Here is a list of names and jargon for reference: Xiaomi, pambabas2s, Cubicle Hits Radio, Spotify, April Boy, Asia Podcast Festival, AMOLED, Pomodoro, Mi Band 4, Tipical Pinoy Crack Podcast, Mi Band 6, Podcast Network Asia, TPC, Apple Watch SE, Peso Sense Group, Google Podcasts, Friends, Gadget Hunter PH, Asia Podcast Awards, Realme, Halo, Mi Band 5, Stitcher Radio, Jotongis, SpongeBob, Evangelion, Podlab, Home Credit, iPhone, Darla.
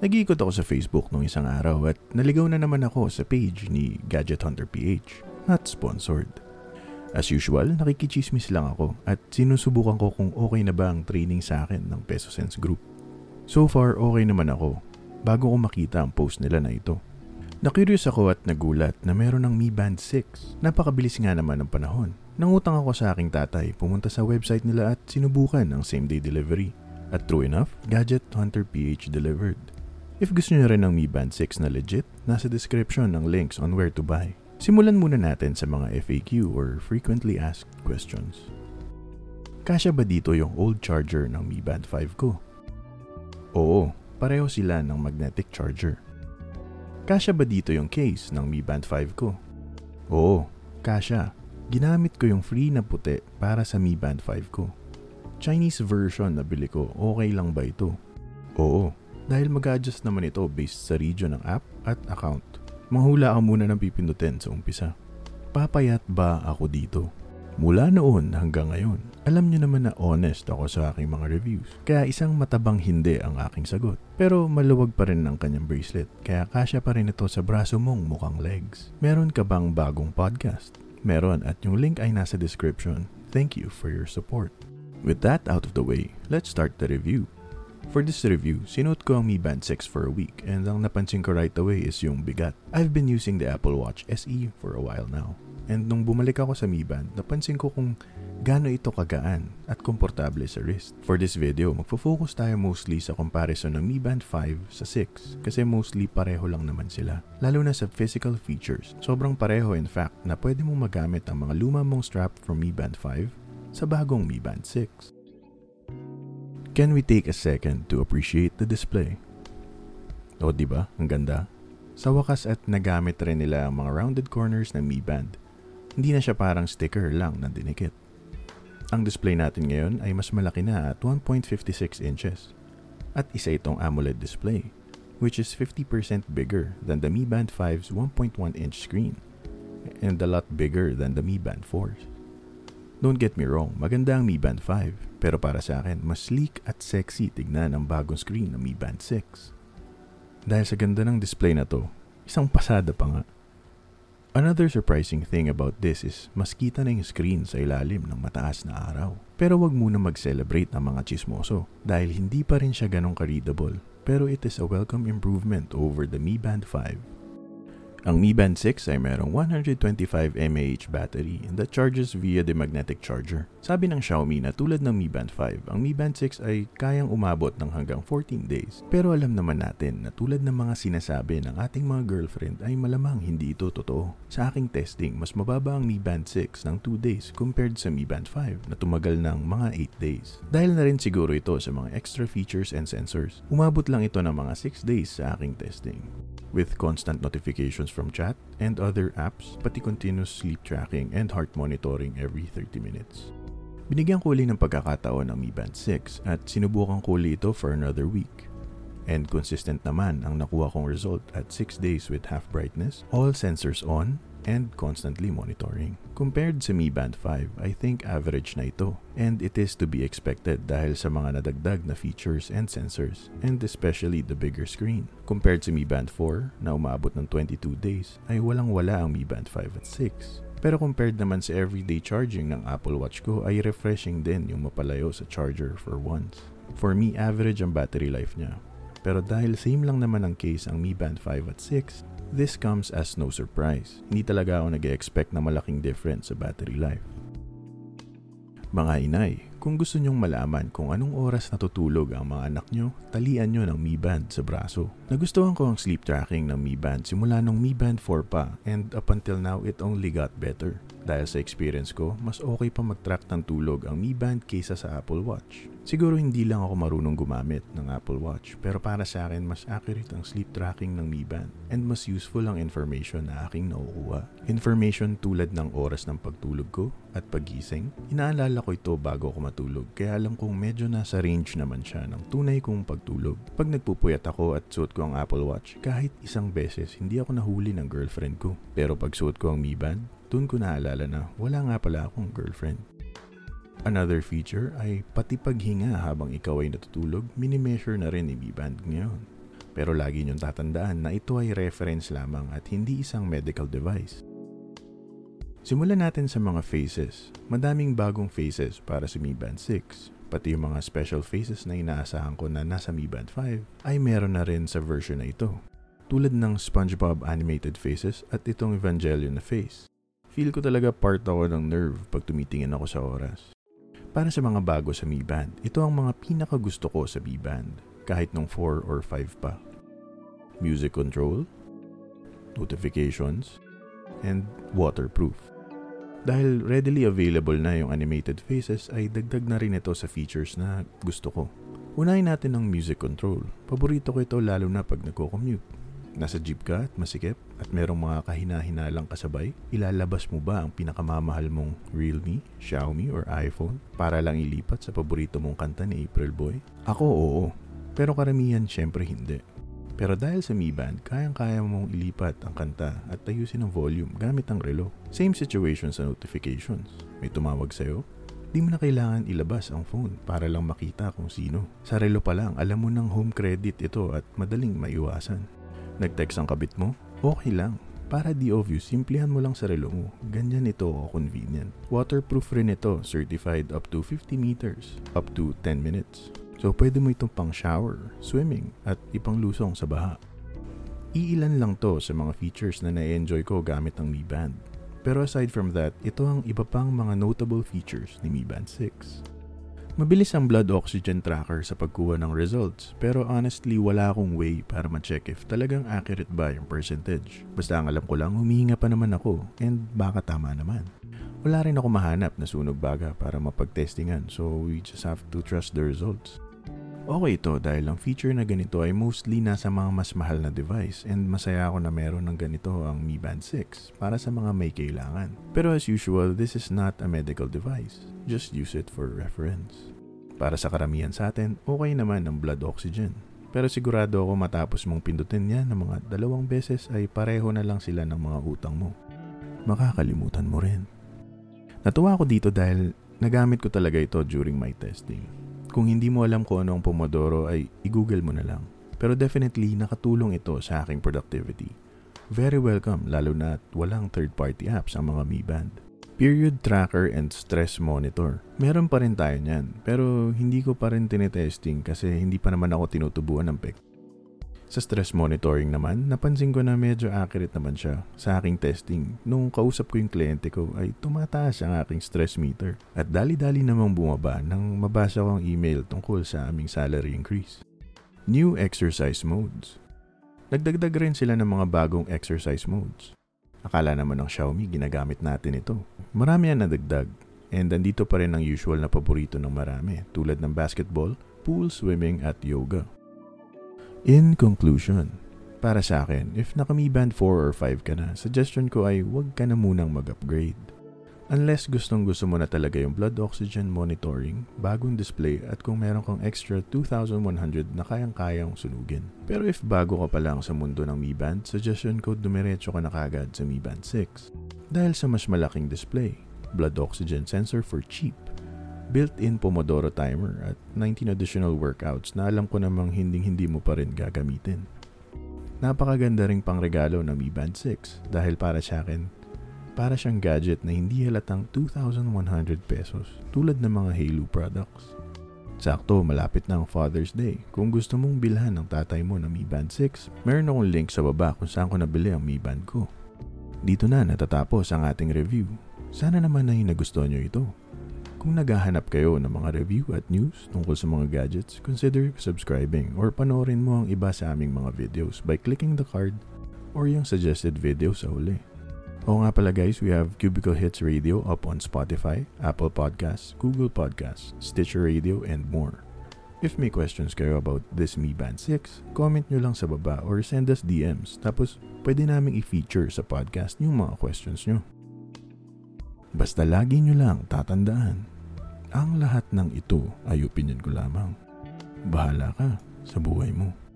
Nag-iikot ako sa Facebook nung isang araw at naligaw na naman ako sa page ni Gadget Hunter PH. Not sponsored. As usual, nakikichismis lang ako at sinusubukan ko kung okay na ba ang training sa akin ng Peso Sense Group. So far, okay naman ako bago ko makita ang post nila na ito. Na-curious ako at nagulat na meron ng Mi Band 6. Napakabilis nga naman ng panahon. Nangutang ako sa aking tatay, pumunta sa website nila at sinubukan ang same-day delivery. At true enough, Gadget Hunter PH delivered. If gusto nyo rin ng Mi Band 6 na legit, nasa description ang links on where to buy. Simulan muna natin sa mga FAQ or frequently asked questions. Kasya ba dito yung old charger ng Mi Band 5 ko? Oo, pareho sila ng magnetic charger. Kasya ba dito yung case ng Mi Band 5 ko? Oo, kasya. Ginamit ko yung free na puti para sa Mi Band 5 ko. Chinese version na bili ko, okay lang ba ito? Oo, dahil mag-adjust naman ito based sa region ng app at account. Manghula ka muna ng pipindutin sa umpisa. Papayat ba ako dito? Mula noon hanggang ngayon, alam niyo naman na honest ako sa aking mga reviews. Kaya isang matabang hindi ang aking sagot. Pero maluwag pa rin ang kanyang bracelet. Kaya kasya pa rin ito sa braso mong mukhang legs. Meron ka bang bagong podcast? Meron, at yung link ay nasa description. Thank you for your support. With that out of the way, let's start the review. For this review, sinuot ko ang Mi Band 6 for a week and ang napansin ko right away is yung bigat. I've been using the Apple Watch SE for a while now. And nung bumalik ako sa Mi Band, napansin ko kung gaano ito kagaan at komportable sa wrist. For this video, magfo-focus tayo mostly sa comparison ng Mi Band 5 sa 6 kasi mostly pareho lang naman sila. Lalo na sa physical features. Sobrang pareho in fact na pwede mong magamit ang mga luma mong strap from Mi Band 5 sa bagong Mi Band 6. Can we take a second to appreciate the display? O diba? Ang ganda. Sa wakas at nagamit rin nila ang mga rounded corners ng Mi Band. Hindi na siya parang sticker lang na dinikit. Ang display natin ngayon ay mas malaki na at 1.56 inches. At isa itong AMOLED display, which is 50% bigger than the Mi Band 5's 1.1 inch screen and a lot bigger than the Mi Band 4's. Don't get me wrong, maganda ang Mi Band 5, pero para sa akin, mas sleek at sexy tignan ang bagong screen ng Mi Band 6. Dahil sa ganda ng display na to, isang pasada pa nga. Another surprising thing about this is mas kita na yung screen sa ilalim ng mataas na araw. Pero wag muna mag-celebrate ang mga chismoso dahil hindi pa rin siya ganong ka-readable. Pero it is a welcome improvement over the Mi Band 5. Ang Mi Band 6 ay merong 125 mAh battery that charges via the magnetic charger. Sabi ng Xiaomi na tulad ng Mi Band 5, ang Mi Band 6 ay kayang umabot ng hanggang 14 days. Pero alam naman natin na tulad ng mga sinasabi ng ating mga girlfriend ay malamang hindi ito totoo. Sa aking testing, mas mababa ang Mi Band 6 ng 2 days compared sa Mi Band 5 na tumagal ng mga 8 days. Dahil na rin siguro ito sa mga extra features and sensors. Umabot lang ito ng mga 6 days sa aking testing. With constant notifications from chat and other apps, pati continuous sleep tracking and heart monitoring every 30 minutes. Binigyan ko uli ng pagkakataon ang Mi Band 6 at sinubukan ko uli ito for another week. And consistent naman ang nakuha kong result at 6 days with half brightness, all sensors on, and constantly monitoring. Compared sa Mi Band 5, I think average na ito. And it is to be expected dahil sa mga nadagdag na features and sensors, and especially the bigger screen. Compared sa Mi Band 4, na umabot ng 22 days, ay walang-wala ang Mi Band 5 at 6. Pero compared naman sa everyday charging ng Apple Watch ko ay refreshing din yung mapalayo sa charger for once. For me, average ang battery life niya. Pero dahil same lang naman ang case ang Mi Band 5 at 6, this comes as no surprise. Hindi talaga ako nag-expect na malaking difference sa battery life. Mga inay, kung gusto nyong malaman kung anong oras natutulog ang mga anak nyo, talian nyo ng Mi Band sa braso. Nagustuhan ko ang sleep tracking ng Mi Band simula nung Mi Band 4 pa and up until now it only got better. Dahil sa experience ko, mas okay pa mag-track ng tulog ang Mi Band kaysa sa Apple Watch. Siguro hindi lang ako marunong gumamit ng Apple Watch, pero para sa akin mas accurate ang sleep tracking ng Mi Band and mas useful ang information na aking nakukuha. Information tulad ng oras ng pagtulog ko at paggising, inaalala ko ito bago ako matulog kaya alam kong medyo nasa range naman siya ng tunay kong pagtulog. Pag nagpupuyat ako at suot ko ang Apple Watch, kahit isang beses hindi ako nahuli ng girlfriend ko. Pero pag suot ko ang Mi Band, doon ko naalala na wala nga pala akong girlfriend. Another feature ay pati paghinga habang ikaw ay natutulog, mini-measure na rin ni Mi Band ngayon. Pero lagi niyong tatandaan na ito ay reference lamang at hindi isang medical device. Simulan natin sa mga faces. Madaming bagong faces para sa Mi Band 6. Pati yung mga special faces na inaasahan ko na nasa Mi Band 5 ay meron na rin sa version na ito. Tulad ng SpongeBob animated faces at itong Evangelion na face. Feel ko talaga part ako ng nerve pag tumitingin ako sa oras. Para sa mga bago sa Mi Band, ito ang mga pinaka gusto ko sa Mi Band, kahit nung 4 or 5 pa. Music control, notifications, and waterproof. Dahil readily available na yung animated faces ay dagdag na rin ito sa features na gusto ko. Unahin natin ang music control. Paborito ko ito lalo na pag nagko-commute. Nasa jeep ka at masikip at merong mga kahina-hinalang kasabay, ilalabas mo ba ang pinakamamahal mong Realme, Xiaomi or iPhone para lang ilipat sa paborito mong kanta ni April Boy? Ako oo, pero karamihan syempre hindi. Pero dahil sa Mi Band, kayang-kaya mong ilipat ang kanta at tayusin ang volume gamit ang relo. Same situation sa notifications. May tumawag sa'yo? Di mo na kailangan ilabas ang phone para lang makita kung sino. Sa relo pa lang, alam mo ng home credit ito at madaling maiwasan. Nag-text ang kabit mo? Okay lang. Para di obvious, simplihan mo lang sa relo mo. Ganyan ito o convenient. Waterproof rin ito, certified up to 50 meters, up to 10 minutes. So pwede mo itong pang shower, swimming, at ipanglusong sa baha. Iilan lang to sa mga features na na-enjoy ko gamit ang Mi Band. Pero aside from that, ito ang iba pang mga notable features ni Mi Band 6. Mabilis ang blood oxygen tracker sa pagkuha ng results pero honestly wala akong way para ma-check if talagang accurate ba yung percentage. Basta ang alam ko lang humihinga pa naman ako and baka tama naman. Wala rin ako mahanap na sunog baga para mapagtestingan so we just have to trust the results. Okay ito dahil ang feature na ganito ay mostly nasa mga mas mahal na device and masaya ako na meron ng ganito ang Mi Band 6 para sa mga may kailangan. Pero as usual, this is not a medical device. Just use it for reference. Para sa karamihan sa atin, okay naman ang blood oxygen. Pero sigurado ako matapos mong pindutin yan ng mga 2 beses ay pareho na lang sila ng mga utang mo. Makakalimutan mo rin. Natuwa ako dito dahil nagamit ko talaga ito during my testing. Kung hindi mo alam kung ano ang Pomodoro ay i-google mo na lang. Pero definitely nakatulong ito sa aking productivity. Very welcome lalo na at walang third-party apps ang mga Mi Band. Period tracker and stress monitor. Meron pa rin tayo niyan, pero hindi ko pa rin tinetesting kasi hindi pa naman ako tinutubuan ng pek. Sa stress monitoring naman, napansin ko na medyo accurate naman siya sa aking testing. Nung kausap ko yung kliyente ko ay tumataas ang aking stress meter at dali-dali namang bumaba nang mabasa ko ang email tungkol sa aming salary increase. New exercise modes. Nagdagdag rin sila ng mga bagong exercise modes. Akala naman ng Xiaomi ginagamit natin ito. Marami ang nadagdag and andito pa rin ang usual na paborito ng marami tulad ng basketball, pool, swimming at yoga. In conclusion, para sa akin, if naka Mi Band 4 or 5 ka na, suggestion ko ay huwag ka na munang mag-upgrade. Unless gustong-gusto mo na talaga yung blood oxygen monitoring, bagong display at kung meron kang extra 2,100 na kayang-kayang sunugin. Pero if bago ka pa lang sa mundo ng Mi Band, suggestion ko dumiretso ka na kagad sa Mi Band 6. Dahil sa mas malaking display, blood oxygen sensor for cheap, built-in Pomodoro timer at 19 additional workouts na alam ko namang hinding-hindi mo pa rin gagamitin. Napakaganda ring pangregalo ng Mi Band 6 dahil para sa akin, para siyang gadget na hindi halatang 2,100 pesos tulad ng mga Halo products. Sakto, malapit na ang Father's Day. Kung gusto mong bilhan ng tatay mo ng Mi Band 6, meron akong link sa baba kung saan ko nabili ang Mi Band ko. Dito na natatapos ang ating review. Sana naman ay nagustuhan nyo ito. Kung naghahanap kayo ng mga review at news tungkol sa mga gadgets, consider subscribing or panoorin mo ang iba sa aming mga videos by clicking the card or yung suggested video sa huli. Oo nga pala guys, we have Cubicle Hits Radio up on Spotify, Apple Podcasts, Google Podcasts, Stitcher Radio, and more. If may questions kayo about this Mi Band 6, comment nyo lang sa baba or send us DMs. Tapos, pwede naming i-feature sa podcast yung mga questions nyo. Basta lagi nyo lang tatandaan, ang lahat ng ito ay opinion ko lamang. Bahala ka sa buhay mo.